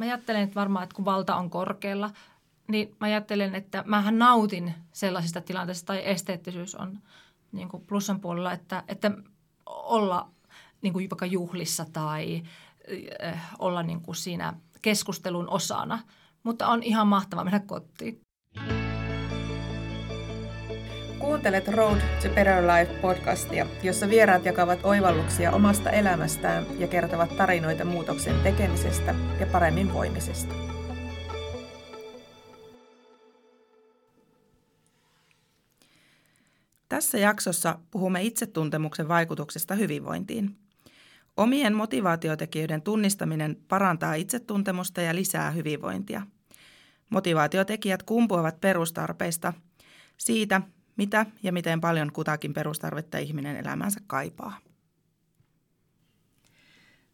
mä ajattelen, että varmaan, että kun valta on korkealla, niin mä ajattelen, että mähän nautin sellaisista tilanteista, tai esteettisyys on niin kuin plussan puolella, että olla niin kuin vaikka juhlissa tai olla niin kuin siinä keskustelun osana. Mutta on ihan mahtavaa mennä kotiin. Kuuntelet Road to Better Life-podcastia, jossa vieraat jakavat oivalluksia omasta elämästään ja kertovat tarinoita muutoksen tekemisestä ja paremmin voimisesta. Tässä jaksossa puhumme itsetuntemuksen vaikutuksesta hyvinvointiin. Omien motivaatiotekijöiden tunnistaminen parantaa itsetuntemusta ja lisää hyvinvointia. Motivaatiotekijät kumpuavat perustarpeista, siitä mitä ja miten paljon kutakin perustarvetta ihminen elämänsä kaipaa.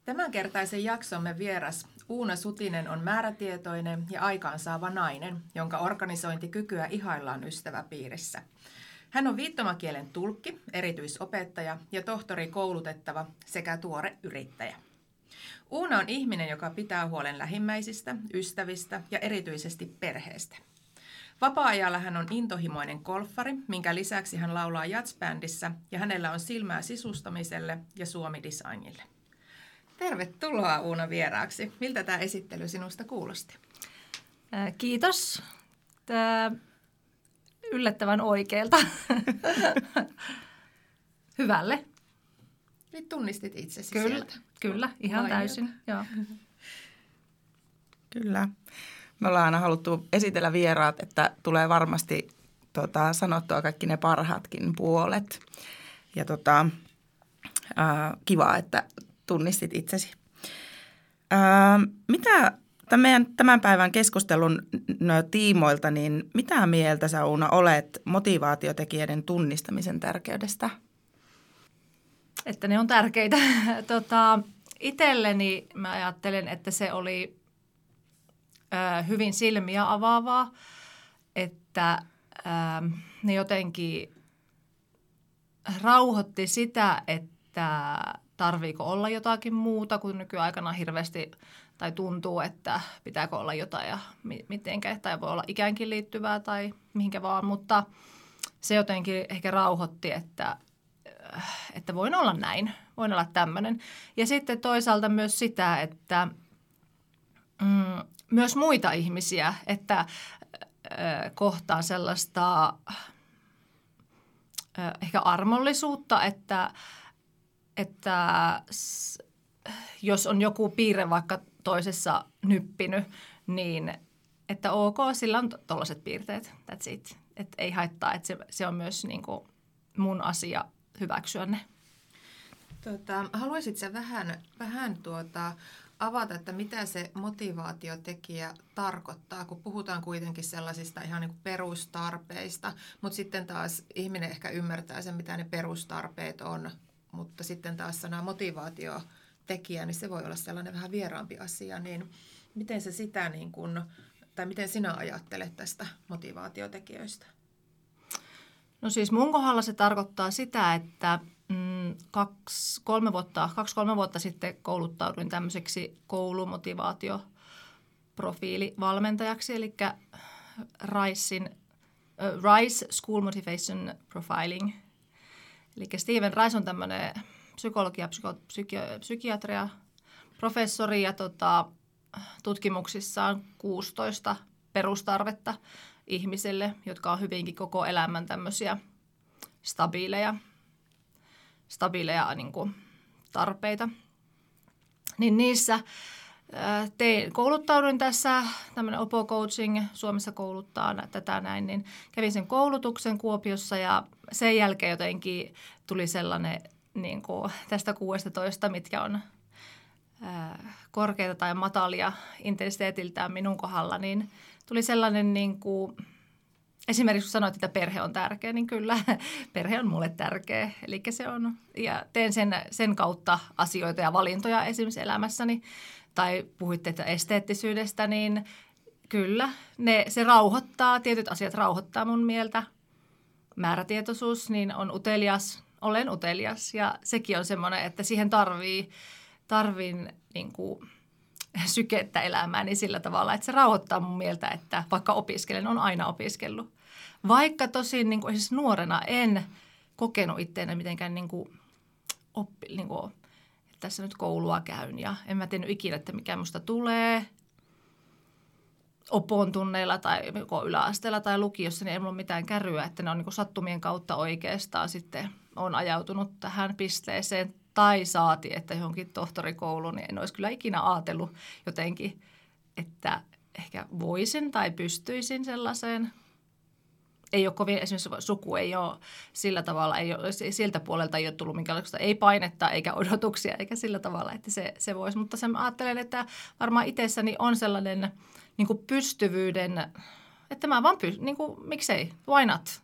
Tämänkertaisen jaksomme vieras Uuna Sutinen on määrätietoinen ja aikaansaava nainen, jonka organisointikykyä ihaillaan ystäväpiirissä. Hän on viittomakielen tulkki, erityisopettaja ja tohtori koulutettava sekä tuore yrittäjä. Uuna on ihminen, joka pitää huolen lähimmäisistä, ystävistä ja erityisesti perheestä. Vapaa-ajalla hän on intohimoinen golfari, minkä lisäksi hän laulaa jazzbändissä ja hänellä on silmää sisustamiselle ja suomidesignille. Tervetuloa Uuna vieraaksi. Miltä tämä esittely sinusta kuulosti? Kiitos. Yllättävän oikealta. Hyvälle. Eli tunnistit itsesi sieltä. Kyllä, ihan Lainilta. Täysin. Joo. Kyllä. Me ollaan aina haluttu esitellä vieraat, että tulee varmasti sanottua kaikki ne parhaatkin puolet. Ja kivaa, että tunnistit itsesi. Mitä tämän päivän keskustelun tiimoilta, niin mitä mieltä sä Uuna olet motivaatiotekijöiden tunnistamisen tärkeydestä? Että ne on tärkeitä. Itselleni mä ajattelen, että se oli hyvin silmiä avaavaa, että ne jotenkin rauhoitti sitä, että tarviiko olla jotakin muuta kuin nykyaikana hirveästi tai tuntuu, että pitääkö olla jotain ja mitenkä, tai voi olla ikäänkin liittyvää tai mihinkä vaan, mutta se jotenkin ehkä rauhoitti, että voin olla näin, voin olla tämmöinen. Ja sitten toisaalta myös sitä, että myös muita ihmisiä, että kohtaan sellaista ehkä armollisuutta, että jos on joku piirre vaikka toisessa nyppinyt, niin että ok, sillä on tollaiset piirteet, that's it. Että ei haittaa, että se on myös niin kuin mun asia hyväksyä ne. Haluaisitko vähän avata, että mitä se motivaatiotekijä tarkoittaa, kun puhutaan kuitenkin sellaisista ihan niin kuin perustarpeista, mutta sitten taas ihminen ehkä ymmärtää sen, mitä ne perustarpeet on, mutta sitten taas sana motivaatiotekijä, niin se voi olla sellainen vähän vieraampi asia, niin miten se sitä niin kuin, tai miten sinä ajattelet tästä motivaatiotekijöistä? No siis mun kohdalla se tarkoittaa sitä, että 2-3 vuotta sitten kouluttauduin tämmöiseksi koulumotivaatioprofiilivalmentajaksi, eli Rise School Motivation Profiling. Eli Steven Rice on tämmöinen psykologia, psykiatria professori ja tutkimuksissaan 16 perustarvetta ihmiselle, jotka on hyvinkin koko elämän tämmöisiä stabiileja niin kuin tarpeita, niin niissä kouluttauduin tässä, tämmöinen Opo Coaching Suomessa kouluttaa tätä näin, niin kävin sen koulutuksen Kuopiossa ja sen jälkeen jotenkin tuli sellainen niin kuin tästä 16, mitkä on korkeita tai matalia intensiteetiltään minun kohdalla, niin tuli sellainen niin kuin, esimerkiksi kun sanoit, että perhe on tärkeä, niin kyllä perhe on mulle tärkeä. Eli se on, ja teen sen kautta asioita ja valintoja esimerkiksi elämässäni, tai puhuitte esteettisyydestä, niin kyllä se rauhoittaa, tietyt asiat rauhoittaa mun mieltä. Määrätietoisuus, niin on utelias, olen utelias, ja sekin on semmoinen, että siihen tarvii niin kuin sykettä elämääni sillä tavalla, että se rauhoittaa mun mieltä, että vaikka opiskelen, on aina opiskellut. Vaikka tosin niin kuin siis nuorena en kokenut itseäni mitenkään että tässä nyt koulua käyn ja en mä tiennyt ikinä, että mikä musta tulee. Opon tunneilla tai yläasteella tai lukiossa, niin ei mulla mitään kärryä, että ne on niin kuin sattumien kautta oikeastaan sitten on ajautunut tähän pisteeseen. Tai saati, että johonkin tohtorikouluun, niin en olisi kyllä ikinä ajatellut jotenkin, että ehkä voisin tai pystyisin sellaiseen. Ei ole kovin, esimerkiksi suku ei ole sillä tavalla, sieltä puolelta ei ole tullut minkäänlaista, ei painetta eikä odotuksia, eikä sillä tavalla, että se voisi. Mutta sen ajattelen, että varmaan itsessäni on sellainen niin kuin pystyvyyden, että mä vaan niin kuin, miksei, why not?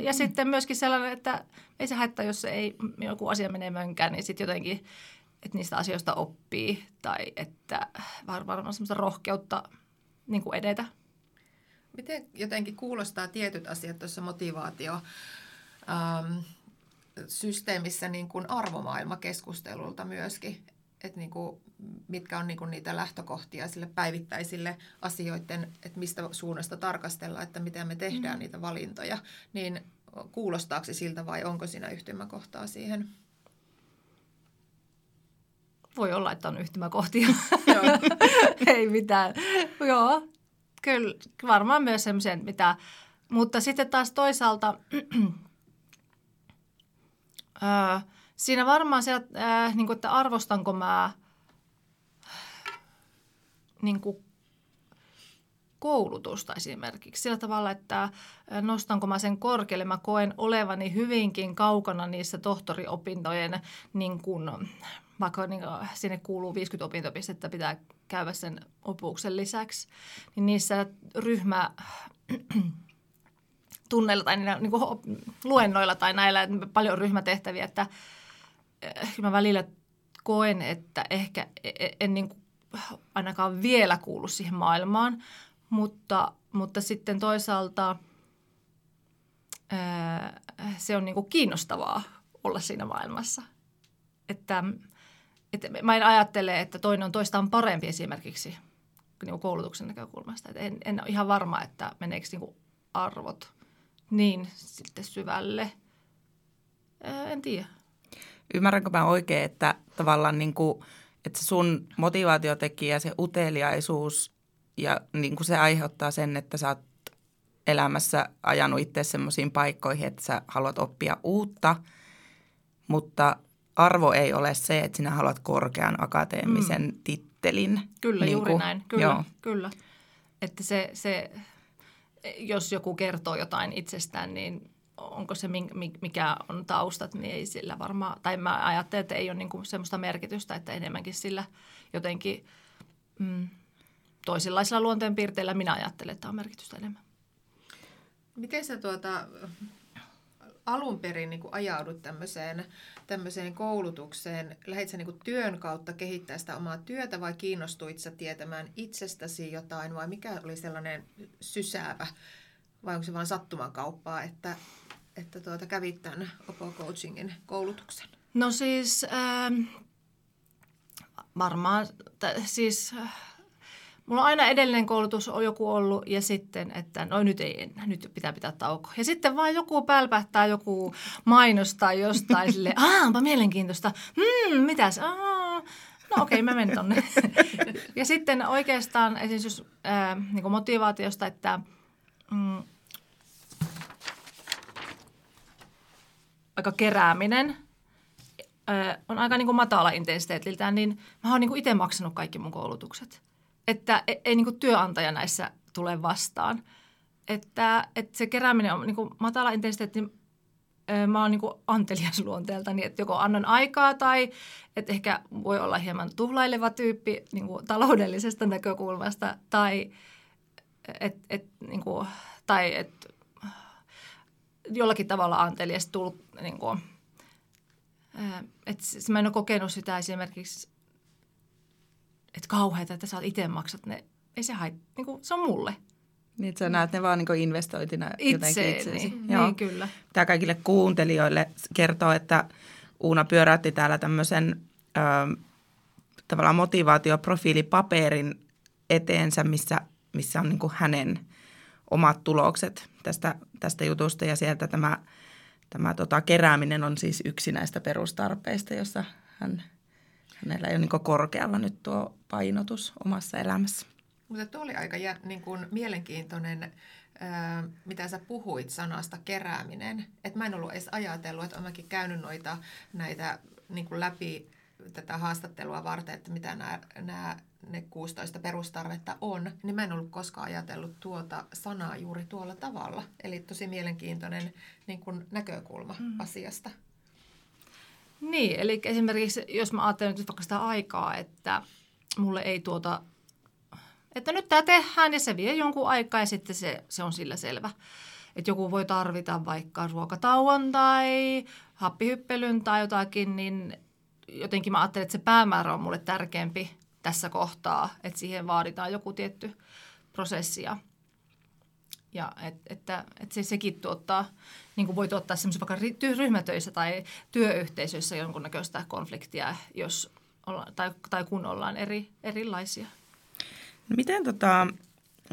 Ja sitten myöskin sellainen, että ei se haittaa, jos ei joku asia menee mönkään, niin sitten jotenkin, että niistä asioista oppii tai että varmaan semmoista rohkeutta niin kuin edetä. Miten jotenkin kuulostaa tietyt asiat tuossa motivaatiosysteemissä niin kuin arvomaailmakeskustelulta myöskin, että niin kuin, mitkä on niin kuin niitä lähtökohtia sille päivittäisille asioiden, että mistä suunnasta tarkastellaan, että miten me tehdään niitä valintoja, niin kuulostaako se siltä vai onko siinä yhtymäkohtaa siihen? Voi olla, että on yhtymäkohtia. Ei mitään. Joo, kyllä varmaan myös semmoisia, mitä, mutta sitten taas toisaalta siinä varmaan se, että arvostanko mä niin kuin koulutusta esimerkiksi sillä tavalla, että nostanko mä sen korkealle. Mä koen olevani hyvinkin kaukana niissä tohtoriopintojen, niin kuin, vaikka niin kuin, sinne kuuluu 50 opintopistettä, pitää käydä sen opuksen lisäksi, niin niissä ryhmätunneilla tai niin kuin luennoilla tai näillä paljon ryhmätehtäviä, että mä välillä koen, että ehkä en niin kuin ainakaan vielä kuulu siihen maailmaan, mutta sitten toisaalta se on niin kuin kiinnostavaa olla siinä maailmassa. Että mä en ajattele, että toinen on toistaan parempi esimerkiksi niin kuin koulutuksen näkökulmasta. Että en ole ihan varma, että meneekö niin kuin arvot niin sitten syvälle. En tiedä. Ymmärränkö mä oikein, että tavallaan niin kuin, että se sun motivaatiotekijä, se uteliaisuus ja niin kuin se aiheuttaa sen, että sä oot elämässä ajanut itse semmoisiin paikkoihin, että sä haluat oppia uutta, mutta arvo ei ole se, että sinä haluat korkean akateemisen tittelin. Kyllä, niin juuri kuin, näin. Kyllä. Että se, jos joku kertoo jotain itsestään, niin onko se, mikä on taustat, niin ei sillä varmaan, tai mä ajattelen, että ei ole niin kuin semmoista merkitystä, että enemmänkin sillä jotenkin toisenlaisilla luonteenpiirteillä minä ajattelen, että on merkitystä enemmän. Miten sä alun perin niin kuin ajaudut tämmöiseen koulutukseen? Lähdit sä niin kuin työn kautta kehittää sitä omaa työtä vai kiinnostuit sä tietämään itsestäsi jotain vai mikä oli sellainen sysäävä? Vai onko se vain sattuman kauppaa, että kävit tämän Opo Coachingin koulutuksen? No siis varmaan, mulla on aina edellinen koulutus on joku ollut ja sitten, että no nyt ei enää, nyt pitää taukoa. Ja sitten vaan joku pälpähtää, joku mainostaa jostain silleen, onpa mielenkiintoista, mitäs, no okei, mä menen tonne. Ja sitten oikeastaan esimerkiksi niin kuin motivaatiosta, että aika kerääminen on aika niin kuin matala intensiteetiltään, niin mä oon niin kuin itse maksanut kaikki mun koulutukset. Että ei niin kuin työnantaja näissä tule vastaan. Että se kerääminen on niin kuin matala intensiteetti, niin mä oon niin kuin antelias luonteeltani, niin että joko annan aikaa tai että ehkä voi olla hieman tuhlaileva tyyppi niin kuin taloudellisesta näkökulmasta tai että jollakin tavalla antelias tullut, niin kuin, että mä en ole kokenut sitä esimerkiksi, että kauheata, että sä oot itse maksat ne, ei se haittaa, niin kuin, se on mulle. Niin, että sä näet ne vaan niin kuin investointina jotenkin itseesi. Niin, kyllä. Tämä kaikille kuuntelijoille kertoo, että Uuna pyöräytti täällä tämmöisen tavallaan motivaatioprofiilipaperin eteensä, missä on niin kuin hänen omat tulokset tästä jutusta, ja sieltä tämä kerääminen on siis yksi näistä perustarpeista, jossa hänellä ei ole niin kuin korkealla nyt tuo painotus omassa elämässä. Mutta tuo oli aika niin kuin mielenkiintoinen, mitä sä puhuit sanasta kerääminen. Et mä en ollut edes ajatellut, että olenkin käynyt näitä niin kuin läpi tätä haastattelua varten, että mitä ne 16 perustarvetta on, niin mä en ollut koskaan ajatellut tuota sanaa juuri tuolla tavalla. Eli tosi mielenkiintoinen niin kuin näkökulma asiasta. Niin, eli esimerkiksi jos mä ajattelen nyt vaikka sitä aikaa, että mulle ei että nyt tämä tehdään ja se vie jonkun aikaa ja sitten se on sillä selvä. Että joku voi tarvita vaikka ruokatauon tai happihyppelyn tai jotakin, niin jotenkin mä ajattelen, että se päämäärä on mulle tärkeämpi tässä kohtaa, että siihen vaaditaan joku tietty prosessi. Ja että sekin tuottaa, niin kuin voi tuottaa semmoisia vaikka ryhmätöissä tai työyhteisöissä jonkunnäköistä konfliktia, jos ollaan, tai kun ollaan erilaisia. Miten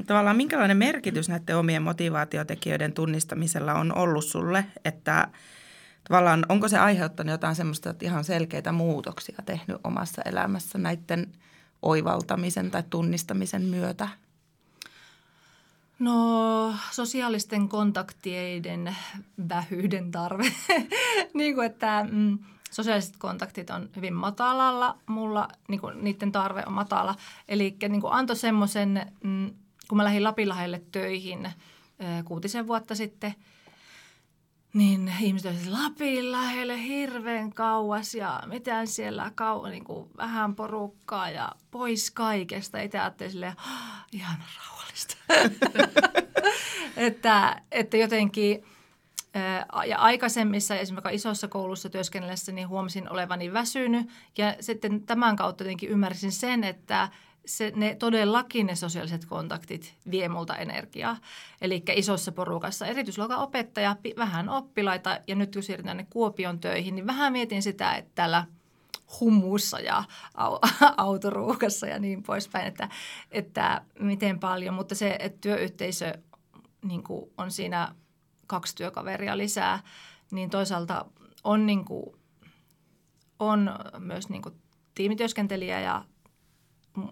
tavallaan minkälainen merkitys näiden omien motivaatiotekijöiden tunnistamisella on ollut sulle, että tavallaan onko se aiheuttanut jotain semmoista ihan selkeitä muutoksia tehnyt omassa elämässä näiden oivaltamisen tai tunnistamisen myötä? No sosiaalisten kontaktien vähyyden tarve, niin kuin että sosiaaliset kontaktit on hyvin matalalla, mulla niin kuin, niiden tarve on matala. Eli niin kuin antoi semmoisen, kun mä lähdin Lapinlahdelle töihin 6 vuotta sitten, niin ihmiset olisivat Lapinlahdelle hirveän kauas ja mitään siellä niin kuin vähän porukkaa ja pois kaikesta. Itse ajattelin silleen, ihan rauhallista. että jotenkin... Ja aikaisemmissa, esimerkiksi isossa koulussa työskennellessä, niin huomasin olevani väsynyt. Ja sitten tämän kautta jotenkin ymmärsin sen, että ne sosiaaliset kontaktit vie multa energiaa. Eli isossa porukassa erityisluokan opettaja, vähän oppilaita ja nyt kun siirrytään tänne Kuopion töihin, niin vähän mietin sitä, että täällä humussa ja autoruukassa ja niin poispäin, että miten paljon. Mutta se, että työyhteisö niin kuin on siinä... 2 työkaveria lisää, niin toisaalta on, niin kuin, on myös niin kuin tiimityöskentelijä ja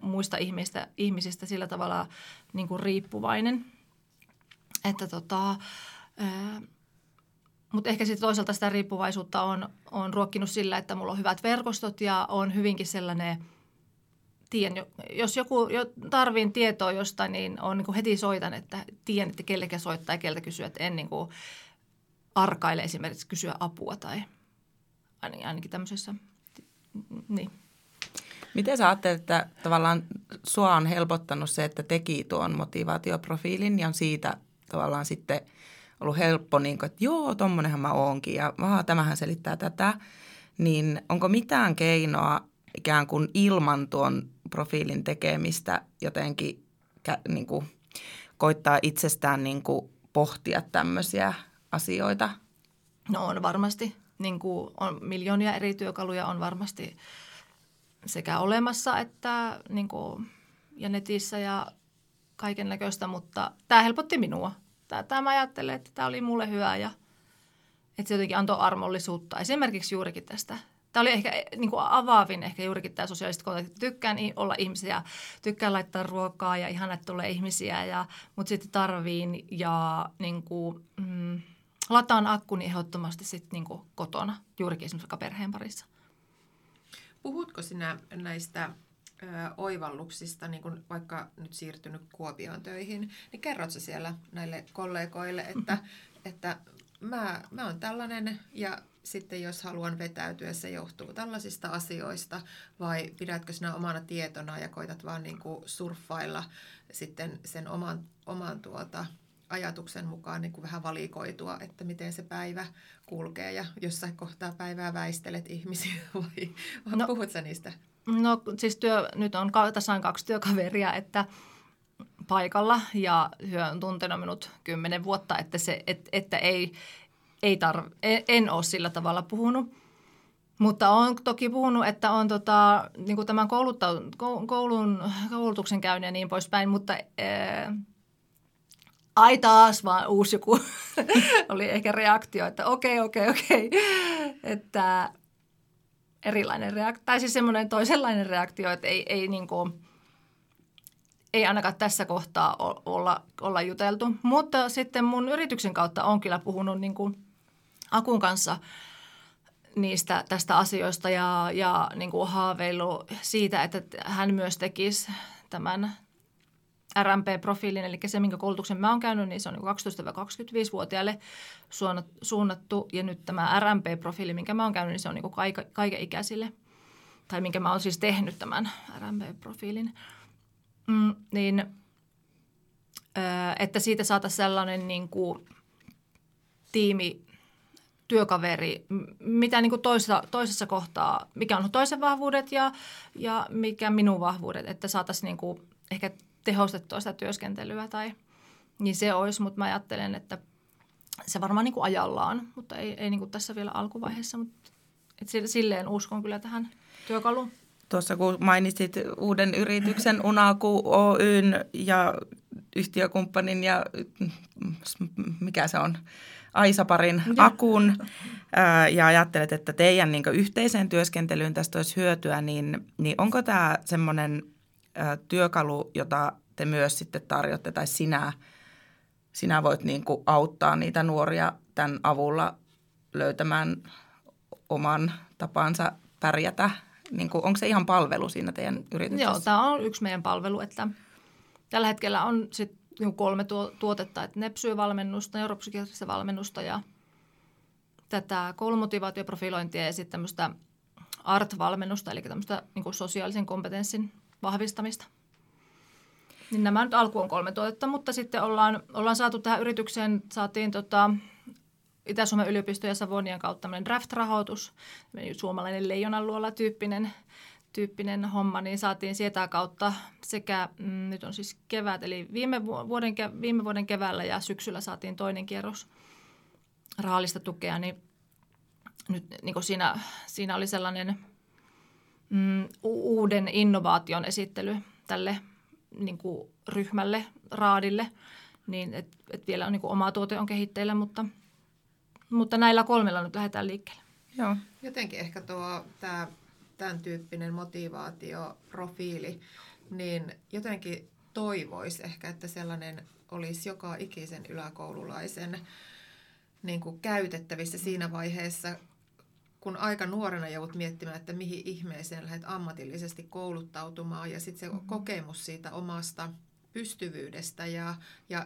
muista ihmisistä sillä tavalla niin kuin riippuvainen. Että mutta ehkä sitten toisaalta sitä riippuvaisuutta on ruokkinut sillä, että mulla on hyvät verkostot ja on hyvinkin sellainen... Tiedän, jos joku tarvii tietoa jostain, niin on niin heti soitan, että tiedän, että kellekin soittaa ja keltä kysyä, että en niin kuin arkaile esimerkiksi kysyä apua tai ainakin tämmöisessä, niin. Miten sä ajattelet, että tavallaan sua on helpottanut se, että teki tuon motivaatioprofiilin ja on siitä tavallaan sitten ollut helppo, niin kuin, että joo, tommonenhan mä oonkin ja tämähän selittää tätä, niin onko mitään keinoa ikään kuin ilman tuon profiilin tekemistä jotenkin niin kuin, koittaa itsestään niin kuin, pohtia tämmöisiä asioita? No on varmasti. Niin kuin on miljoonia eri työkaluja on varmasti sekä olemassa että niin kuin, ja netissä ja kaiken näköistä, mutta tämä helpotti minua. Tämä mä ajattelen, että tämä oli mulle hyvä ja että se jotenkin antoi armollisuutta esimerkiksi juurikin tästä. Tämä oli ehkä niin kuin avaavin, ehkä juurikin tämä sosiaaliset kontaktit. Tykkään olla ihmisiä, tykkään laittaa ruokaa ja ihana, että tulee ihmisiä, mutta sitten tarviin ja niin kuin, lataan akkuni ehdottomasti sitten niin kuin kotona, juurikin esimerkiksi perheen parissa. Puhutko sinä näistä oivalluksista, niin kuin vaikka nyt siirtynyt Kuopion töihin, niin kerrotko siellä näille kollegoille, että mä oon tällainen ja... Sitten jos haluan vetäytyä, se johtuu tällaisista asioista vai pidätkö sinä omana tietona ja koitat vaan niin kuin surffailla sitten sen oman ajatuksen mukaan niin kuin vähän valikoitua, että miten se päivä kulkee ja jossain kohtaa päivää väistelet ihmisiä vai no, puhut sä niistä? No siis nyt on tasan 2 työkaveria, että paikalla ja hyö on tuntenut minut 10 vuotta, että ei en ole sillä tavalla puhunut Mutta olen toki puhunut, että olen niin tämän koulutuksen käynyt ja niin poispäin, mutta ai taas vaan uusi joku oli ehkä reaktio, että okei. Että erilainen reaktio, tai siis semmoinen toisenlainen reaktio, että ei niin kuin, ei ainakaan tässä kohtaa olla juteltu. Mutta sitten mun yrityksen kautta olen kyllä puhunut niin kuin Akun kanssa tästä asioista ja niin kuin haaveillut siitä, että hän myös tekisi tämän RMP-profiilin. Eli se, minkä koulutuksen mä oon käynyt, niin se on 12-25-vuotiaille suunnattu. Ja nyt tämä RMP-profiili, minkä mä oon käynyt, niin se on niin kuin kaikenikäisille. Tai minkä mä oon siis tehnyt tämän RMP-profiilin. Että siitä saataisiin sellainen niin kuin tiimi, työkaveri, mitä niin kuin toisessa kohtaa, mikä on toisen vahvuudet ja mikä minun vahvuudet, että saataisiin niin kuin ehkä tehostettua sitä työskentelyä tai niin se olisi, mutta mä ajattelen, että se varmaan niin kuin ajallaan, mutta ei niin kuin tässä vielä alkuvaiheessa, mutta että silleen uskon kyllä tähän työkaluun. Tuossa kun mainitsit uuden yrityksen, Unaku Oyn ja yhtiökumppanin ja mikä se on, Aisaparin Akun ja ajattelet, että teidän niin kuin yhteiseen työskentelyyn tästä olisi hyötyä, niin onko tämä semmoinen työkalu, jota te myös sitten tarjotte tai sinä voit niin kuin auttaa niitä nuoria tämän avulla löytämään oman tapansa pärjätä? Niin kuin, onko se ihan palvelu siinä teidän yrityksessä? Joo, tämä on yksi meidän palvelu, että tällä hetkellä on sit 3 tuotetta, että nepsyvalmennusta, neuropsykiatrista valmennusta ja tätä koulumotivaatioprofilointia ja sitten tämmöistä ART-valmennusta, eli tämmöistä niin kuin sosiaalisen kompetenssin vahvistamista. Niin nämä nyt alkuun on 3 tuotetta, mutta sitten ollaan saatu tähän yritykseen, saatiin Itä-Suomen yliopisto ja Savonian kautta tämmöinen draft-rahoitus, suomalainen leijonanluola-tyyppinen homma, niin saatiin sieltä kautta sekä, nyt on siis kevät, eli viime vuoden keväällä ja syksyllä saatiin toinen kierros rahallista tukea, niin nyt niin siinä oli sellainen uuden innovaation esittely tälle niin kuin ryhmälle, raadille, niin et vielä on, niin kuin oma tuote on kehitteillä, mutta näillä 3 nyt lähdetään liikkeelle. Joo. Jotenkin ehkä tämän tyyppinen motivaatioprofiili, niin jotenkin toivoisi ehkä, että sellainen olisi joka ikisen yläkoululaisen niin kuin käytettävissä siinä vaiheessa, kun aika nuorena joudut miettimään, että mihin ihmeeseen lähdet ammatillisesti kouluttautumaan ja sitten se kokemus siitä omasta pystyvyydestä ja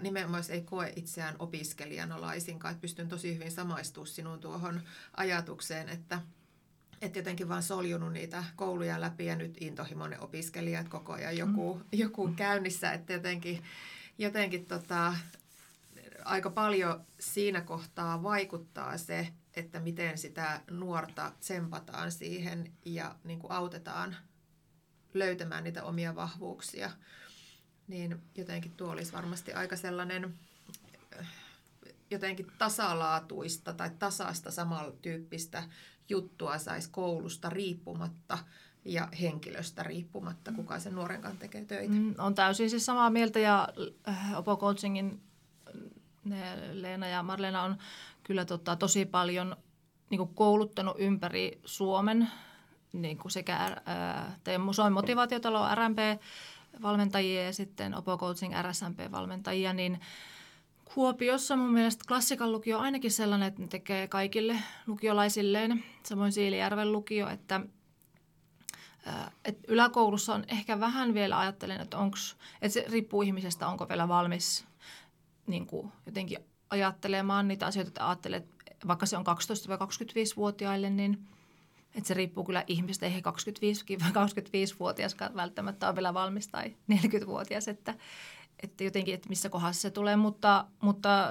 nimenomaan ei koe itseään opiskelijana laisinkaan, että pystyn tosi hyvin samaistumaan sinun tuohon ajatukseen, että jotenkin vaan soljunut niitä kouluja läpi ja nyt intohimoinen opiskelija, että koko ajan joku käynnissä, että jotenkin aika paljon siinä kohtaa vaikuttaa se, että miten sitä nuorta tsempataan siihen ja niin kuin autetaan löytämään niitä omia vahvuuksia. Niin jotenkin tuo olisi varmasti aika sellainen jotenkin tasalaatuista tai tasasta samantyyppistä juttua saisi koulusta riippumatta ja henkilöstä riippumatta, kuka sen nuorenkaan tekee töitä. On täysin siis samaa mieltä ja Opo Coachingin Leena ja Marlena on kyllä tosi paljon niin kuin kouluttanut ympäri Suomen niin kuin sekä Suomen motivaatiotalo RMP valmentajia ja sitten Opo Coaching RSMP-valmentajia, niin Kuopiossa mun mielestä Klassikalukio on ainakin sellainen, että ne tekee kaikille lukiolaisilleen, samoin Siilinjärven lukio, että yläkoulussa on ehkä vähän vielä ajattelen, että se riippuu ihmisestä, onko vielä valmis niin kuin jotenkin ajattelemaan niitä asioita, että ajattelee, vaikka se on 12-25-vuotiaille, niin että se riippuu kyllä ihmistä, eihän 25-vuotias välttämättä ole vielä valmis tai 40-vuotias, että jotenkin, että missä kohdassa se tulee. Mutta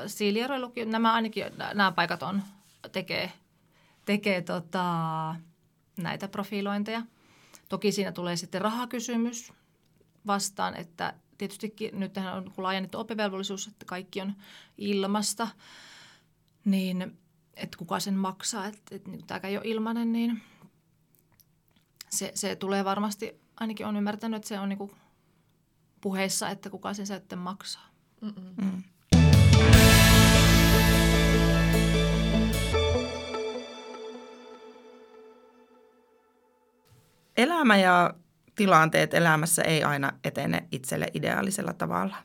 Siilinjärven nämä ainakin, nämä paikat on, tekee näitä profilointeja. Toki siinä tulee sitten rahakysymys vastaan, että tietysti nyt on laajennettu oppivelvollisuus, että kaikki on ilmasta, niin että kuka sen maksaa, että tämäkään ei ole ilmainen, niin se tulee varmasti, ainakin olen ymmärtänyt, että se on niinku puheissa, että kuka sen sitten maksaa. Mm. Elämä ja tilanteet elämässä ei aina etene itselle ideaalisella tavalla.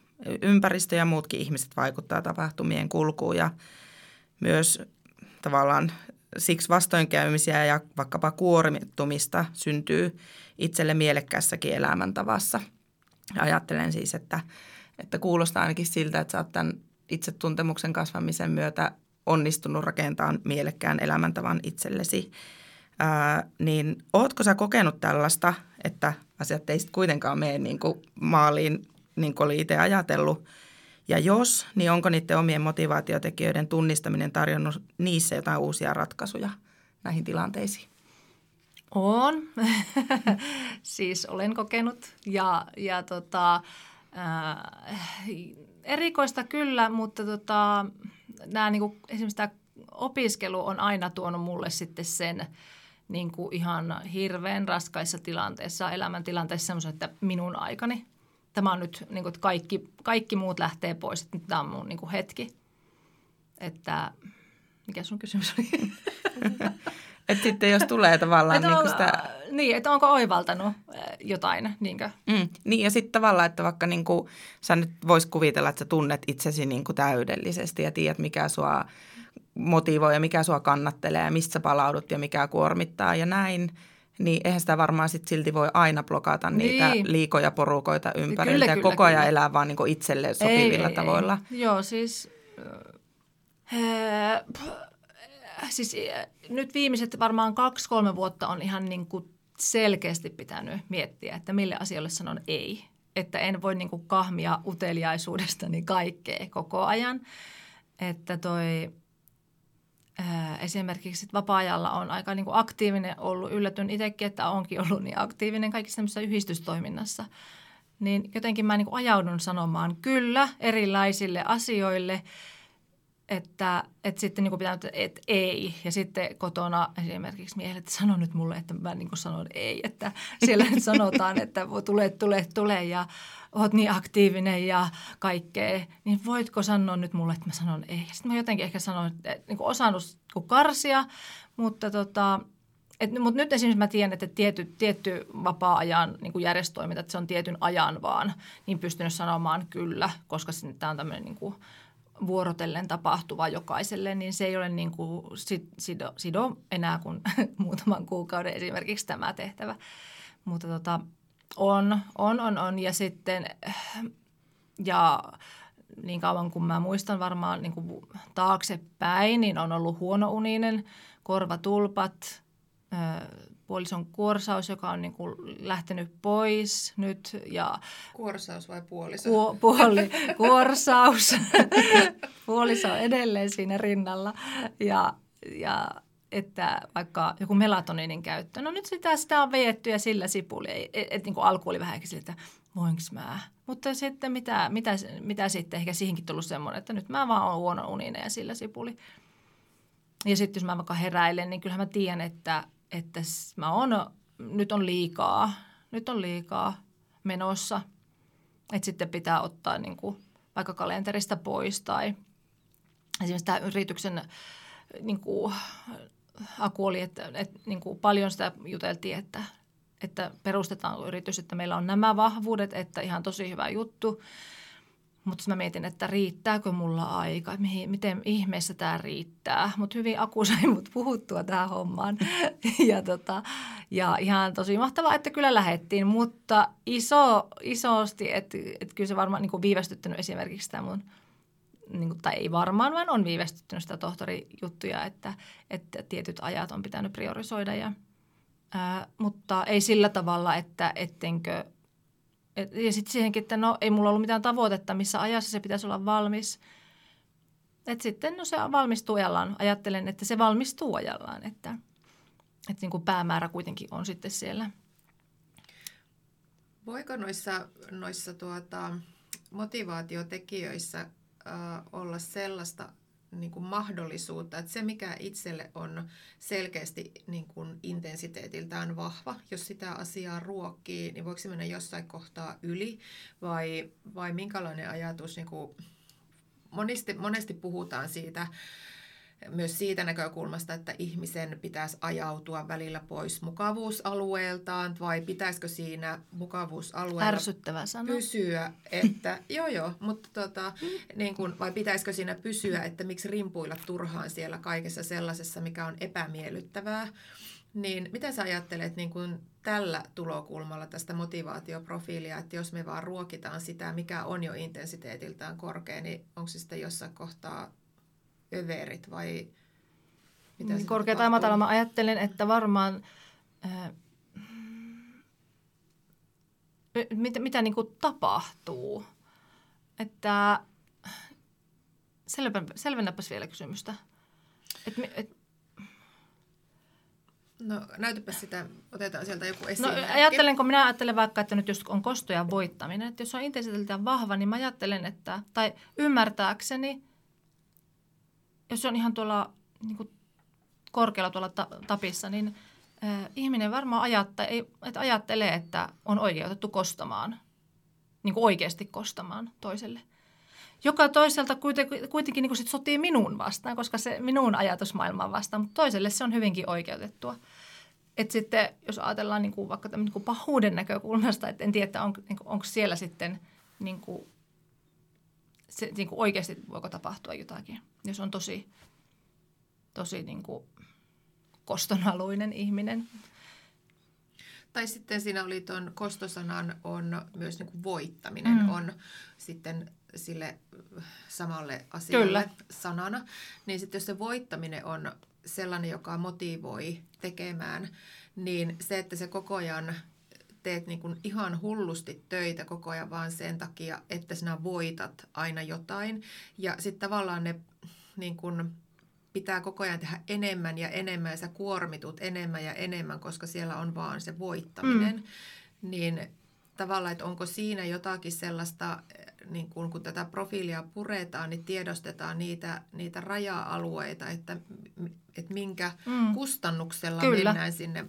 Ympäristö ja muutkin ihmiset vaikuttaa tapahtumien kulkuun ja myös tavallaan siksi vastoinkäymisiä ja vaikkapa kuormittumista syntyy itselle mielekkäässäkin elämäntavassa. Ajattelen siis, että kuulostaa ainakin siltä, että sä oot tämän itsetuntemuksen kasvamisen myötä onnistunut rakentamaan mielekkään elämäntavan itsellesi. Niin ootko sä kokenut tällaista, että asiat ei sitten kuitenkaan mene niin kuin maaliin, niin kuin oli itse ajatellut? Ja jos, niin onko niiden omien motivaatiotekijöiden tunnistaminen tarjonnut niissä jotain uusia ratkaisuja näihin tilanteisiin? On. Siis olen kokenut erikoista kyllä, mutta nämä niinku, esimerkiksi tämä opiskelu on aina tuonut mulle sitten sen niinku, ihan hirveän raskaissa tilanteissa, elämäntilanteissa semmoisen, että minun aikani. Tämä on nyt, niin kuin, että kaikki muut lähtee pois, että nyt tämä on mun niin kuin hetki. Että, mikä sun kysymys oli? Että sitten jos tulee tavallaan niin kuin sitä... Niin, että onko oivaltanut jotain, niinkö? Niin, ja sitten tavallaan, että vaikka niin kuin, sä nyt vois kuvitella, että sä tunnet itsesi niin kuin täydellisesti ja tiedät, mikä sua motivoi ja mikä sua kannattelee ja mistä sä palaudut ja mikä kuormittaa ja näin. Niin eihän sitä varmaan sit silti voi aina blokata niitä liikoja porukoita ympäriltä ja koko ajan elää vaan niinku itselle sopivilla tavoilla. Joo, siis, nyt viimeiset varmaan 2-3 vuotta on ihan niinku selkeästi pitänyt miettiä, että mille asioille sanon ei. Että en voi niinku kahmia uteliaisuudestani kaikkea koko ajan. Että toi... Esimerkiksi vapaa-ajalla on aika niin kuin aktiivinen ollut, yllätyn itsekin, että onkin ollut niin aktiivinen kaikissa tämmöisessä yhdistystoiminnassa. Niin jotenkin mä niin kuin ajaudun sanomaan kyllä erilaisille asioille, että sitten niin kuin pitää, että ei. Ja sitten kotona esimerkiksi miehelle, että sano nyt mulle, että mä niin kuin sanon ei. Että siellä nyt sanotaan, että tule ja oot niin aktiivinen ja kaikkea. Niin voitko sanoa nyt mulle, että mä sanon ei. Ja sitten mä jotenkin ehkä sanon, että niin kuin osannut karsia, mutta mutta nyt esimerkiksi mä tiedän, että tietty vapaa-ajan niin kuin järjestötoiminta, että se on tietyn ajan vaan, niin pystynyt sanomaan kyllä, koska sitten tämä on tämmöinen niin kuin vuorotellen tapahtuva jokaiselle, niin se ei ole niin kuin sido enää kuin muutaman kuukauden esimerkiksi tämä tehtävä. Mutta on. Ja sitten, ja niin kauan kuin mä muistan varmaan niin kuin taaksepäin, niin on ollut huonouninen, korvatulpat, puolison kuorsaus, joka on niin kuin lähtenyt pois nyt. Ja kuorsaus vai puoliso? Kuorsaus. Puoliso on edelleen siinä rinnalla. Ja että vaikka joku melatoninin käyttö. No nyt sitä on vedetty ja sillä sipuli. Et niin kuin alku oli vähän siltä, että voinko mä? Mutta sitten mitä sitten ehkä siihenkin tullut semmoinen, että nyt mä vaan oon huonouninen ja sillä sipuli. Ja sitten jos mä vaikka heräilen, niin kyllähän mä tiedän, että nyt on liikaa menossa, että sitten pitää ottaa niin kuin vaikka kalenterista pois tai esimerkiksi tämä yrityksen niin kuin, Aku oli, että niin kuin paljon sitä juteltiin, että perustetaan yritys, että meillä on nämä vahvuudet, että ihan tosi hyvä juttu, mutta mä mietin, että riittääkö mulla aika, miten ihmeessä tämä riittää. Mutta hyvin Aku sai mut puhuttua tähän hommaan. Ja ihan tosi mahtavaa, että kyllä lähettiin, mutta isosti, että kyllä se varmaan niin kuin viivästyttänyt esimerkiksi sitä mun, niin kuin, tai ei varmaan, vaan on viivästyttänyt sitä tohtorijuttuja, että tietyt ajat on pitänyt priorisoida. Mutta ei sillä tavalla, että ettenkö... Ja sitten siihenkin, että no ei mulla ollut mitään tavoitetta, missä ajassa se pitäisi olla valmis. Että sitten no se valmistuu ajallaan. Ajattelen, että se valmistuu ajallaan, että niin kuin päämäärä kuitenkin on sitten siellä. Voiko noissa motivaatiotekijöissä olla sellaista niin kuin mahdollisuutta, että se mikä itselle on selkeästi niin kuin intensiteetiltään vahva, jos sitä asiaa ruokkii, niin voiko se mennä jossain kohtaa yli vai minkälainen ajatus, niin kuin monesti puhutaan siitä, myös siitä näkökulmasta, että ihmisen pitäisi ajautua välillä pois mukavuusalueeltaan, vai pitäisikö siinä mukavuusalueella pysyä, että niin kun, vai pitäisikö siinä pysyä, että miksi rimpuilla turhaan siellä kaikessa sellaisessa, mikä on epämiellyttävää, niin mitä sä ajattelet niin kun tällä tulokulmalla tästä motivaatioprofiilia, että jos me vaan ruokitaan sitä, mikä on jo intensiteetiltään korkea, niin onko se sitten jossain kohtaa överit vai mitä se korkea tai matala? Mä ajattelen, että varmaan mitä niin kuin tapahtuu. Että selvennäpäs vielä kysymystä. No näytäpä sitä, otetaan sieltä joku esiin. No ajattelen vaikka, että nyt jos on kosto ja voittaminen, että jos on intensiteetiltään vahva, niin mä ajattelen, että tai ymmärtääkseni, jos on ihan tuolla niin kuin korkealla tuolla tapissa, niin ihminen varmaan ajattelee, että on oikeutettu kostamaan, niin kuin oikeasti kostamaan toiselle. Joka toiselta kuitenkin niin kuin sit sotii minun vastaan, koska se minun ajatusmaailmaan vastaan, mutta toiselle se on hyvinkin oikeutettua. Et sitten jos ajatellaan niin kuin vaikka niin kuin pahuuden näkökulmasta, että en tiedä, onko siellä sitten niin kuin se, niin kuin oikeasti voiko tapahtua jotakin, jos on tosi niin kuin kostonaluinen ihminen. Tai sitten siinä oli tuon kostosanan on myös niin kuin voittaminen on sitten sille samalle asialle kyllä sanana. Niin sitten jos se voittaminen on sellainen, joka motivoi tekemään, niin se, että se koko ajan teet niin kuin ihan hullusti töitä koko ajan vaan sen takia, että sinä voitat aina jotain. Ja sitten tavallaan ne niin kuin pitää koko ajan tehdä enemmän ja enemmän ja sä kuormitut enemmän ja enemmän, koska siellä on vaan se voittaminen. Niin tavallaan, että onko siinä jotakin sellaista, niin kuin, kun tätä profiilia puretaan, niin tiedostetaan niitä raja-alueita, että minkä kustannuksella kyllä mennään sinne.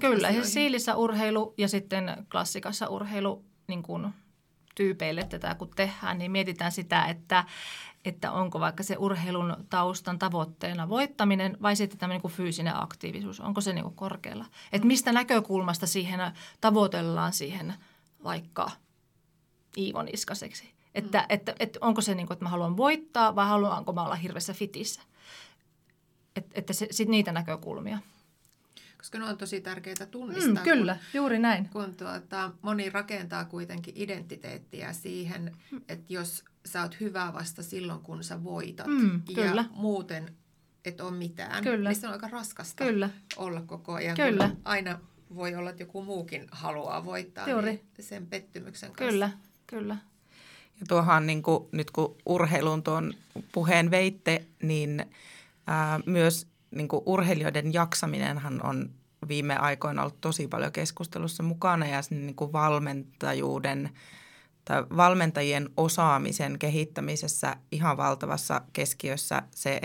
Kyllä, siis siilissä urheilu ja sitten klassikassa urheilu niin kun tyypeille tätä kun tehdään, niin mietitään sitä, että onko vaikka se urheilun taustan tavoitteena voittaminen vai sitten tämmöinen niin fyysinen aktiivisuus, onko se niin kuin korkealla. Että mistä näkökulmasta siihen tavoitellaan siihen vaikka Iivon iskaseksi. Että onko se niin kuin, että mä haluan voittaa vai haluanko mä olla hirveässä fitissä. Että sitten niitä näkökulmia. Koska ne on tosi tärkeää tunnistaa. Kyllä, juuri näin. Kun moni rakentaa kuitenkin identiteettiä siihen, että jos sä oot hyvä vasta silloin, kun sä voitat. Ja muuten et ole mitään. Kyllä. Niin se on aika raskasta olla koko ajan. Kyllä. Aina voi olla, että joku muukin haluaa voittaa niin sen pettymyksen kanssa. Kyllä. Ja tuohan niin kuin, nyt kun urheilun tuon puheen veitte, niin myös niin kuin urheilijoiden jaksaminenhan on viime aikoina ollut tosi paljon keskustelussa mukana ja niin kuin valmentajuuden tai valmentajien osaamisen kehittämisessä ihan valtavassa keskiössä se,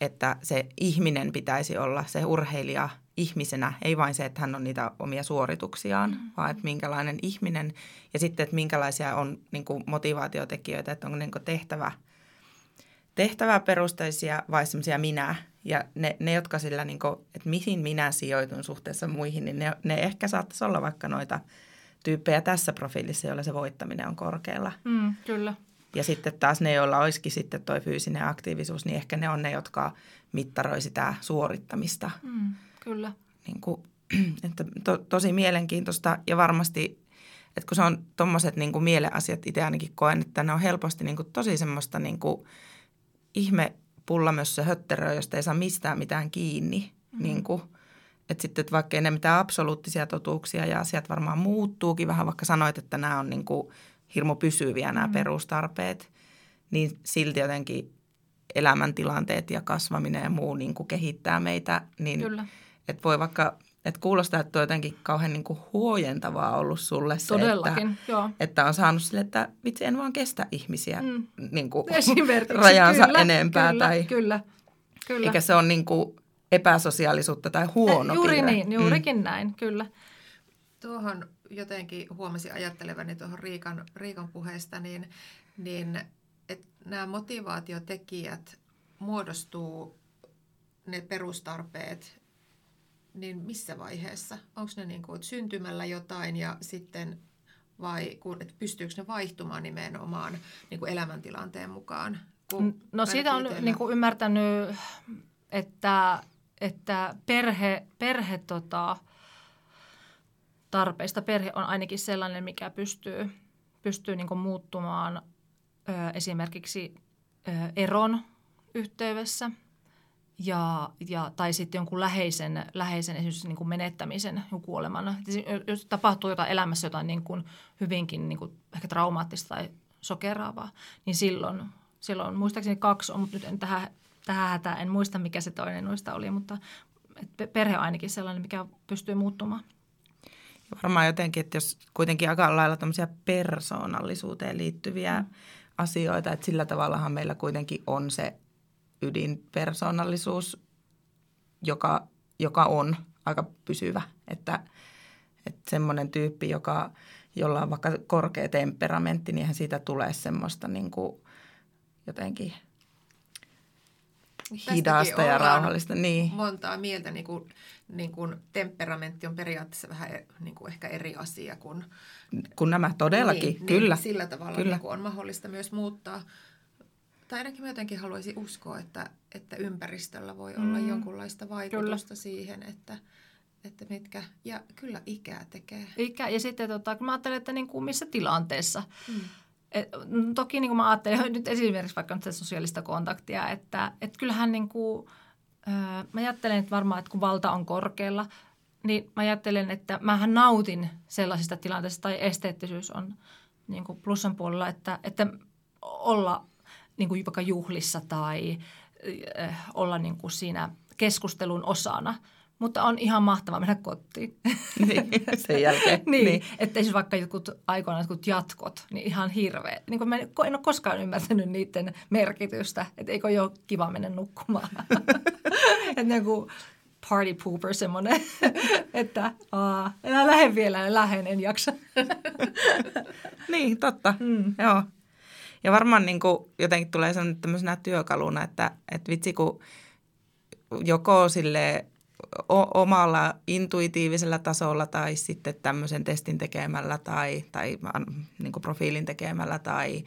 että se ihminen pitäisi olla, se urheilija ihmisenä, ei vain se, että hän on niitä omia suorituksiaan, vaan että minkälainen ihminen ja sitten, että minkälaisia on niin kuin motivaatiotekijöitä, että onko niin kuin tehtäväperusteisia vai semmoisia minä. Ja ne jotka sillä, niin kuin, että mihin minä sijoitun suhteessa muihin, niin ne ehkä saattaisi olla vaikka noita tyyppejä tässä profiilissa, joilla se voittaminen on korkealla. Kyllä. Ja sitten taas ne, joilla olisikin sitten toi fyysinen aktiivisuus, niin ehkä ne on ne, jotka mittaroi sitä suorittamista. Kyllä. Niin kuin, että tosi mielenkiintoista ja varmasti, että kun se on tommoset niin kuin mieleasiat, itse ainakin koen, että ne on helposti niin kuin tosi semmoista niin kuin ihme pullamössä hötteröä, josta ei saa mistään mitään kiinni. Niin kuin, että sitten, että vaikka ei ne mitään absoluuttisia totuuksia ja asiat varmaan muuttuukin vähän, vaikka sanoit, että nämä on niin kuin hirmu pysyviä nämä perustarpeet, niin silti jotenkin elämäntilanteet ja kasvaminen ja muu niin kuin kehittää meitä. Niin, että voi vaikka Että kuulostaa, että on jotenkin kauhean niin kuin huojentavaa ollut sulle se, että on saanut sille, että vitsi, en vaan kestä ihmisiä niin kuin rajansa enempää. Kyllä. Eikä se ole niin kuin epäsosiaalisuutta tai huono piirre. Juuri niin, juurikin näin, kyllä. Tuohon jotenkin huomasin ajattelevani tuohon Riikan puheesta, niin että nämä motivaatiotekijät muodostuu, ne perustarpeet, niin missä vaiheessa? Onko ne niin kuin, syntymällä jotain ja sitten, vai että pystyykö ne vaihtumaan nimenomaan niin kuin elämäntilanteen mukaan? No siitä on niin kuin ymmärtänyt, että perhe on ainakin sellainen, mikä pystyy niin kuin muuttumaan esimerkiksi eron yhteydessä. Ja, tai sitten jonkun läheisen esimerkiksi niin kuin menettämisen ja kuoleman. Jos tapahtuu jotain elämässä jotain niin kuin hyvinkin niin kuin ehkä traumaattista tai sokeraavaa, niin silloin muistaakseni 2 on, mutta nyt en tähän hätään, en muista mikä se toinen noista oli, mutta perhe on ainakin sellainen, mikä pystyy muuttumaan. Ja varmaan jotenkin, että jos kuitenkin aika lailla tämmöisiä persoonallisuuteen liittyviä asioita, että sillä tavallahan meillä kuitenkin on se ydinpersoonallisuus, joka on aika pysyvä, että semmoinen tyyppi, jolla on vaikka korkea temperamentti, niin eihän siitä tulee semmoista niin kuin jotenkin hidasta ja rauhallista. Niin. Montaa mieltä, niin kuin temperamentti on periaatteessa vähän niin kuin ehkä eri asia kuin... Kun nämä todellakin, niin, kyllä. Niin, sillä tavalla kyllä. Niin kuin on mahdollista myös muuttaa. Tai ainakin mä jotenkin haluaisin uskoa, että ympäristöllä voi olla jonkunlaista vaikutusta kyllä. siihen, että mitkä... Ja kyllä ikää tekee. Ikä, ja sitten kun mä ajattelen, että niin kuin missä tilanteessa. Toki niin kuin mä ajattelen nyt esimerkiksi vaikka nyt sosiaalista kontaktia, että kyllähän niin kuin... mä ajattelen, että varmaan, että kun valta on korkealla, niin mä ajattelen, että mähän nautin sellaisista tilanteista, tai esteettisyys on niin kuin plussan puolella, että olla... Niin kuin vaikka juhlissa tai olla niin kuin siinä keskustelun osana. Mutta on ihan mahtavaa mennä kotiin. Niin, sen jälkeen. niin. Että siis vaikka aikoinaan jatkot, niin ihan hirveä. Niin kuin mä en ole koskaan ymmärtänyt niiden merkitystä, että eikö ole kiva mennä nukkumaan. Että niin kuin party pooper semmoinen, että enää lähden vielä, en jaksa. Niin, totta, joo. Ja varmaan niin kuin jotenkin tulee sellainen tämmöisenä työkaluna, että vitsi kun joko sille omalla intuitiivisella tasolla tai sitten tämmöisen testin tekemällä tai niin kuin profiilin tekemällä tai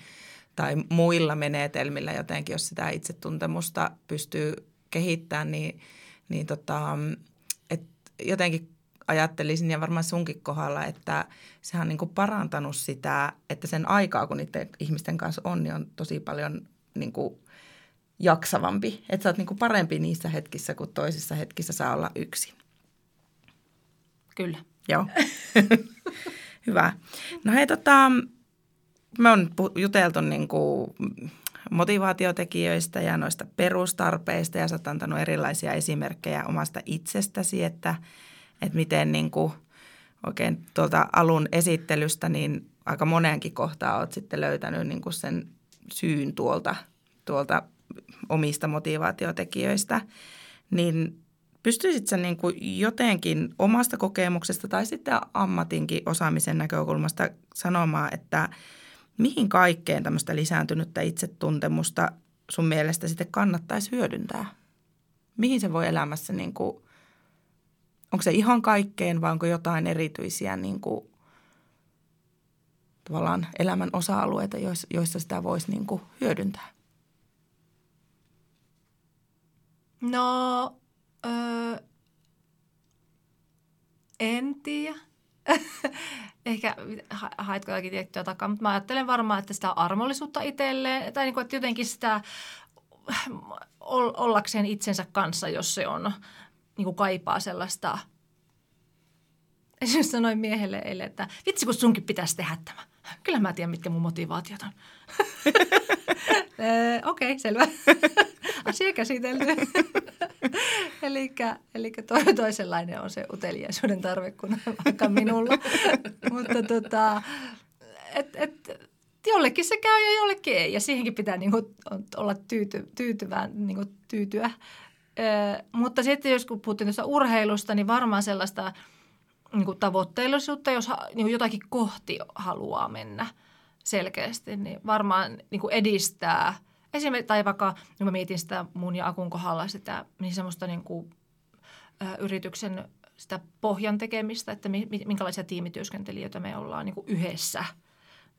muilla menetelmillä jotenkin, jos sitä itsetuntemusta pystyy kehittämään, niin et jotenkin ajattelisin ja varmaan sunkin kohdalla, että sehän on niin kuin parantanut sitä, että sen aikaa, kun niiden ihmisten kanssa on, niin on tosi paljon niin kuin jaksavampi. Että sä oot niin kuin parempi niissä hetkissä, kun toisissa hetkissä saa olla yksin. Kyllä. Joo. Hyvä. No hei, me on juteltu niin kuin motivaatiotekijöistä ja noista perustarpeista ja sä oot antanut erilaisia esimerkkejä omasta itsestäsi, että miten niin kuin oikein tuolta alun esittelystä, niin aika moneenkin kohtaan olet sitten löytänyt niin kuin sen syyn tuolta omista motivaatiotekijöistä. Niin pystyisit sä niin kuin jotenkin omasta kokemuksesta tai sitten ammatinkin osaamisen näkökulmasta sanomaan, että mihin kaikkeen tämmöistä lisääntynyttä itsetuntemusta sun mielestä sitten kannattaisi hyödyntää? Mihin se voi elämässä niin kuin... Onko se ihan kaikkeen vai onko jotain erityisiä niin kuin, tavallaan elämän osa-alueita, joissa sitä voisi niin kuin, hyödyntää? No, en tiedä. Ehkä haetko jotakin tiettyä takaa, mutta mä ajattelen varmaan, että sitä armollisuutta itselleen tai niin kuin, että jotenkin sitä ollakseen itsensä kanssa, jos se on... Niin kuin kaipaa sellaista, esimerkiksi sanoin miehelle eilen, että vitsi kun sunkin pitäisi tehdä tämä. Kyllä mä tiedän, mitkä mun motivaatiot on. Okei, selvä. Asia käsitelty. Eli toisenlainen on se uteliaisuuden tarve kuin vaikka minulla. Mutta jollekin se käy ja jollekin ei. Ja siihenkin pitää niinku olla tyytyä. Mutta sitten jos kun puhuttiin tuosta urheilusta, niin varmaan sellaista niinku tavoitteellisuutta, jos niinku jotakin kohti haluaa mennä selkeästi, niin varmaan niinku edistää. Esimerkiksi, tai vaikka niin mä mietin sitä mun ja Akun kohdalla sitä, niin semmoista niinku, yrityksen sitä pohjan tekemistä, että minkälaisia tiimityöskentelijöitä me ollaan niinku yhdessä,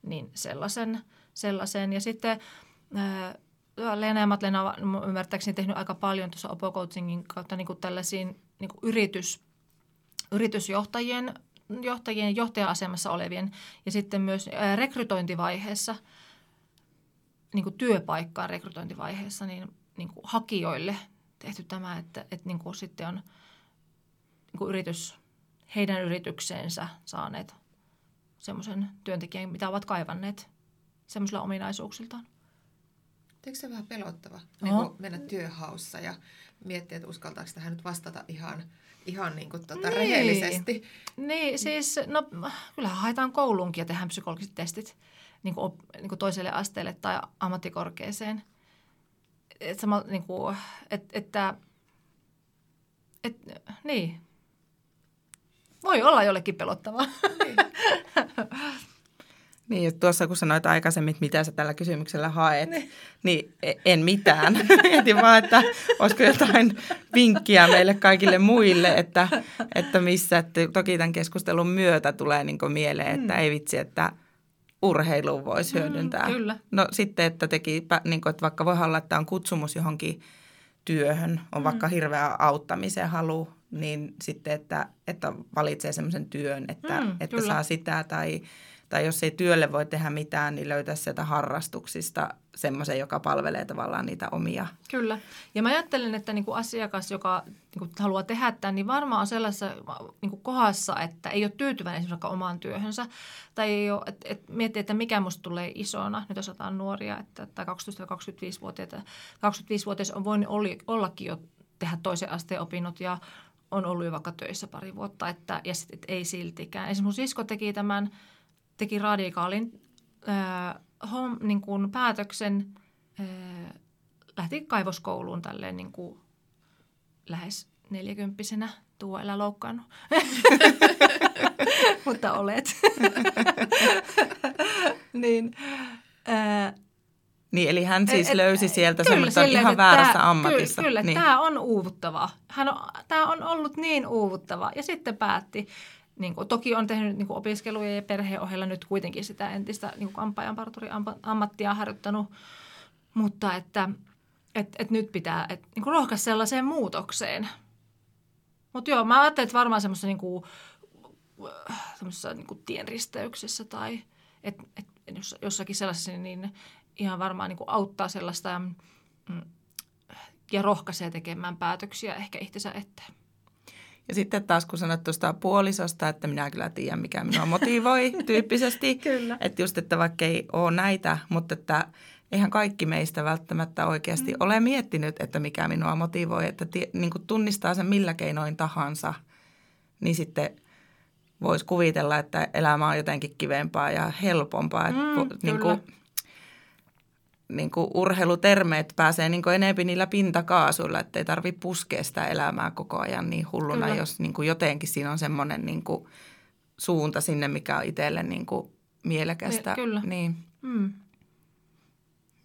niin sellaisen. Ja sitten Leena ja Marlena on ymmärtääkseni tehnyt aika paljon tuossa Opo Coachingin kautta niin kuin tällaisiin niin kuin yritysjohtajien johtaja-asemassa olevien ja sitten myös rekrytointivaiheessa, niin kuin työpaikkaan rekrytointivaiheessa, niin kuin hakijoille tehty tämä, että niin kuin sitten on niin kuin heidän yritykseensä saaneet semmoisen työntekijän, mitä ovat kaivanneet semmoisilla ominaisuuksiltaan. Eikö se vähän pelottava niin mennä työhaussa ja miettiä, että uskaltaako tähän nyt vastata ihan niin kuin niin. Rehellisesti? Niin, siis no kyllähän haetaan kouluunkin ja tehdään psykologiset testit niin kuin toiselle asteelle tai ammattikorkeeseen. Niin, voi olla jollekin pelottavaa. Niin. Niin, että tuossa kun sanoit aikaisemmin, että mitä sä tällä kysymyksellä haet, niin en mitään. Mietin vaan, että olisiko jotain vinkkiä meille kaikille muille, että missä. Että toki tämän keskustelun myötä tulee niin kuin mieleen, että ei vitsi, että urheiluun voisi hyödyntää. Kyllä. No sitten, että teki, niin kuin, että vaikka voi olla, että on kutsumus johonkin työhön, on vaikka hirveä auttamisen halu, niin sitten, että valitsee semmoisen työn, että saa sitä tai jos ei työlle voi tehdä mitään, niin löytää sieltä harrastuksista semmoisen, joka palvelee tavallaan niitä omia. Kyllä. Ja mä ajattelen, että niinku asiakas, joka niinku haluaa tehdä tämän, niin varmaan on sellaisessa niinku kohdassa, että ei ole tyytyväinen esimerkiksi omaan työhönsä. Tai ei ole, että miettii, että mikä musta tulee isona. Nyt osataan nuoria, että 12-25-vuotiaita. 25-vuotias on voinut ollakin jo tehdä toisen asteen opinnot ja on ollut jo vaikka töissä pari vuotta. Ja sitten ei siltikään. Esimerkiksi sisko teki teki radikaalin niin kuin päätöksen, lähti kaivoskouluun tälleen niin kuin lähes 40-vuotiaana. Tuo, älä loukkaannut. Mutta olet. Niin, eli hän siis löysi sieltä semmoista ihan väärästä ammatista. Kyllä, niin. Tämä on uuvuttavaa. Tämä on ollut niin uuvuttavaa ja sitten päätti. Niin kuin, toki on tehnyt niin kuin opiskeluja ja perheen ohella nyt kuitenkin sitä entistä niin kuin kampaajan-parturi-ammattia harjoittanut, mutta että nyt pitää niin kuin rohkaista sellaiseen muutokseen. Mutta joo, mä ajattelin, että varmaan semmoisessa niin kuin tienristeyksessä tai että jossakin sellaisessa, niin ihan varmaan niin kuin auttaa sellaista ja rohkaisee tekemään päätöksiä ehkä itsensä eteen. Ja sitten taas, kun sanot tuosta puolisosta, että minä kyllä tiedän, mikä minua motivoi tyyppisesti. Kyllä. Että just, että vaikka ei ole näitä, mutta että eihän kaikki meistä välttämättä oikeasti ole miettinyt, että mikä minua motivoi. Että niin kuin tunnistaa sen millä keinoin tahansa, niin sitten voisi kuvitella, että elämä on jotenkin kivempaa ja helpompaa. Että niin kuin urheilutermeet pääsee niin kuin enemmän niillä pintakaasuilla, että ei tarvitse puskea sitä elämää koko ajan niin hulluna, Kyllä. jos niin kuin jotenkin siinä on semmoinen niin kuin suunta sinne, mikä on itselle niin kuin mielekästä. Kyllä. Niin.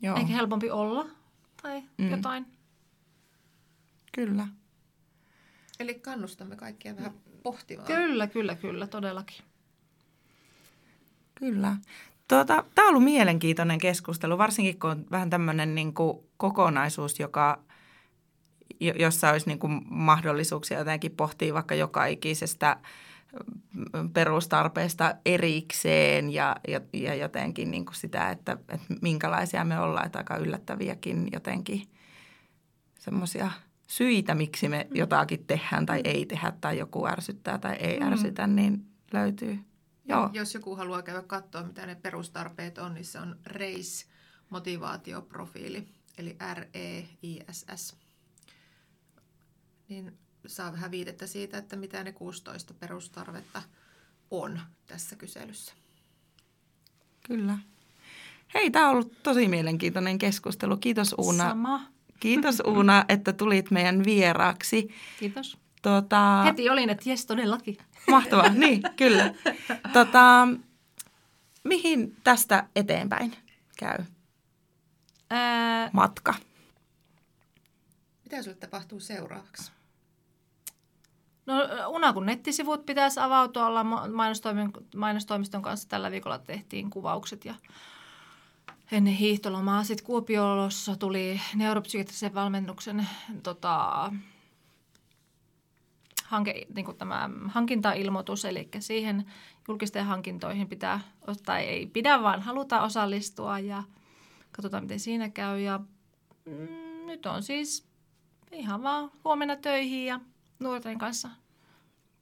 Joo. Ehkä helpompi olla tai jotain. Kyllä. Eli kannustamme kaikkia vähän pohtimaan. Kyllä, todellakin. Kyllä. Tämä on ollut mielenkiintoinen keskustelu, varsinkin kun on vähän tämmöinen niin kuin kokonaisuus, jossa olisi niin kuin mahdollisuuksia jotenkin pohtia vaikka joka ikisestä perustarpeesta erikseen ja jotenkin niin kuin sitä, että minkälaisia me ollaan, että aika yllättäviäkin jotenkin semmoisia syitä, miksi me jotakin tehdään tai ei tehdä tai joku ärsyttää tai ei ärsytä, niin löytyy. Joo. Jos joku haluaa käydä katsoa, mitä ne perustarpeet on, niin se on Rise motivaatioprofiili, eli REISS. Niin saa vähän viitettä siitä, että mitä ne 16 perustarvetta on tässä kyselyssä. Kyllä. Hei, tämä on ollut tosi mielenkiintoinen keskustelu. Kiitos Uuna. Sama. Kiitos Uuna, että tulit meidän vieraaksi. Kiitos. Heti olin, että jes, todellakin. Mahtavaa, niin, kyllä. Mihin tästä eteenpäin käy matka? Mitä sinulle tapahtuu seuraavaksi? No, Unakun nettisivut pitäisi avautua. Ollaan mainostoimiston kanssa tällä viikolla tehtiin kuvaukset ja ennen hiihtolomaa. Sitten Kuopiolossa tuli neuropsykiatrisen valmennuksen hankintailmoitus, eli siihen julkisten hankintoihin pitää, tai ei pidä, vaan halutaan osallistua ja katsotaan, miten siinä käy. Ja, nyt on siis ihan vaan huomenna töihin ja nuorten kanssa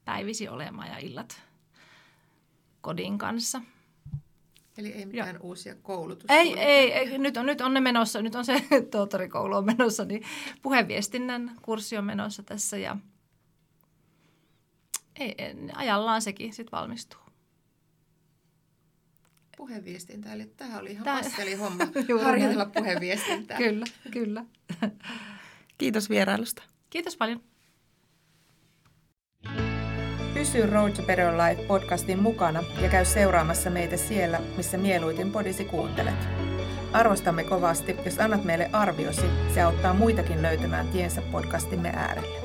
päivisi olemaan ja illat kodin kanssa. Eli ei mitään uusia koulutuksia. Ei. Nyt on ne menossa, nyt on se tohtorikoulu on menossa, niin puheviestinnän kurssi on menossa tässä ja ajallaan sekin sitten valmistuu. Puheviestintä, eli tämähän oli ihan passeli homma harjoitella puheviestintää. Kyllä. Kiitos vierailusta. Kiitos paljon. Pysy Road to Better Life -podcastin mukana ja käy seuraamassa meitä siellä, missä mieluiten podisi kuuntelet. Arvostamme kovasti, jos annat meille arviosi, se auttaa muitakin löytämään tiensä podcastimme äärelle.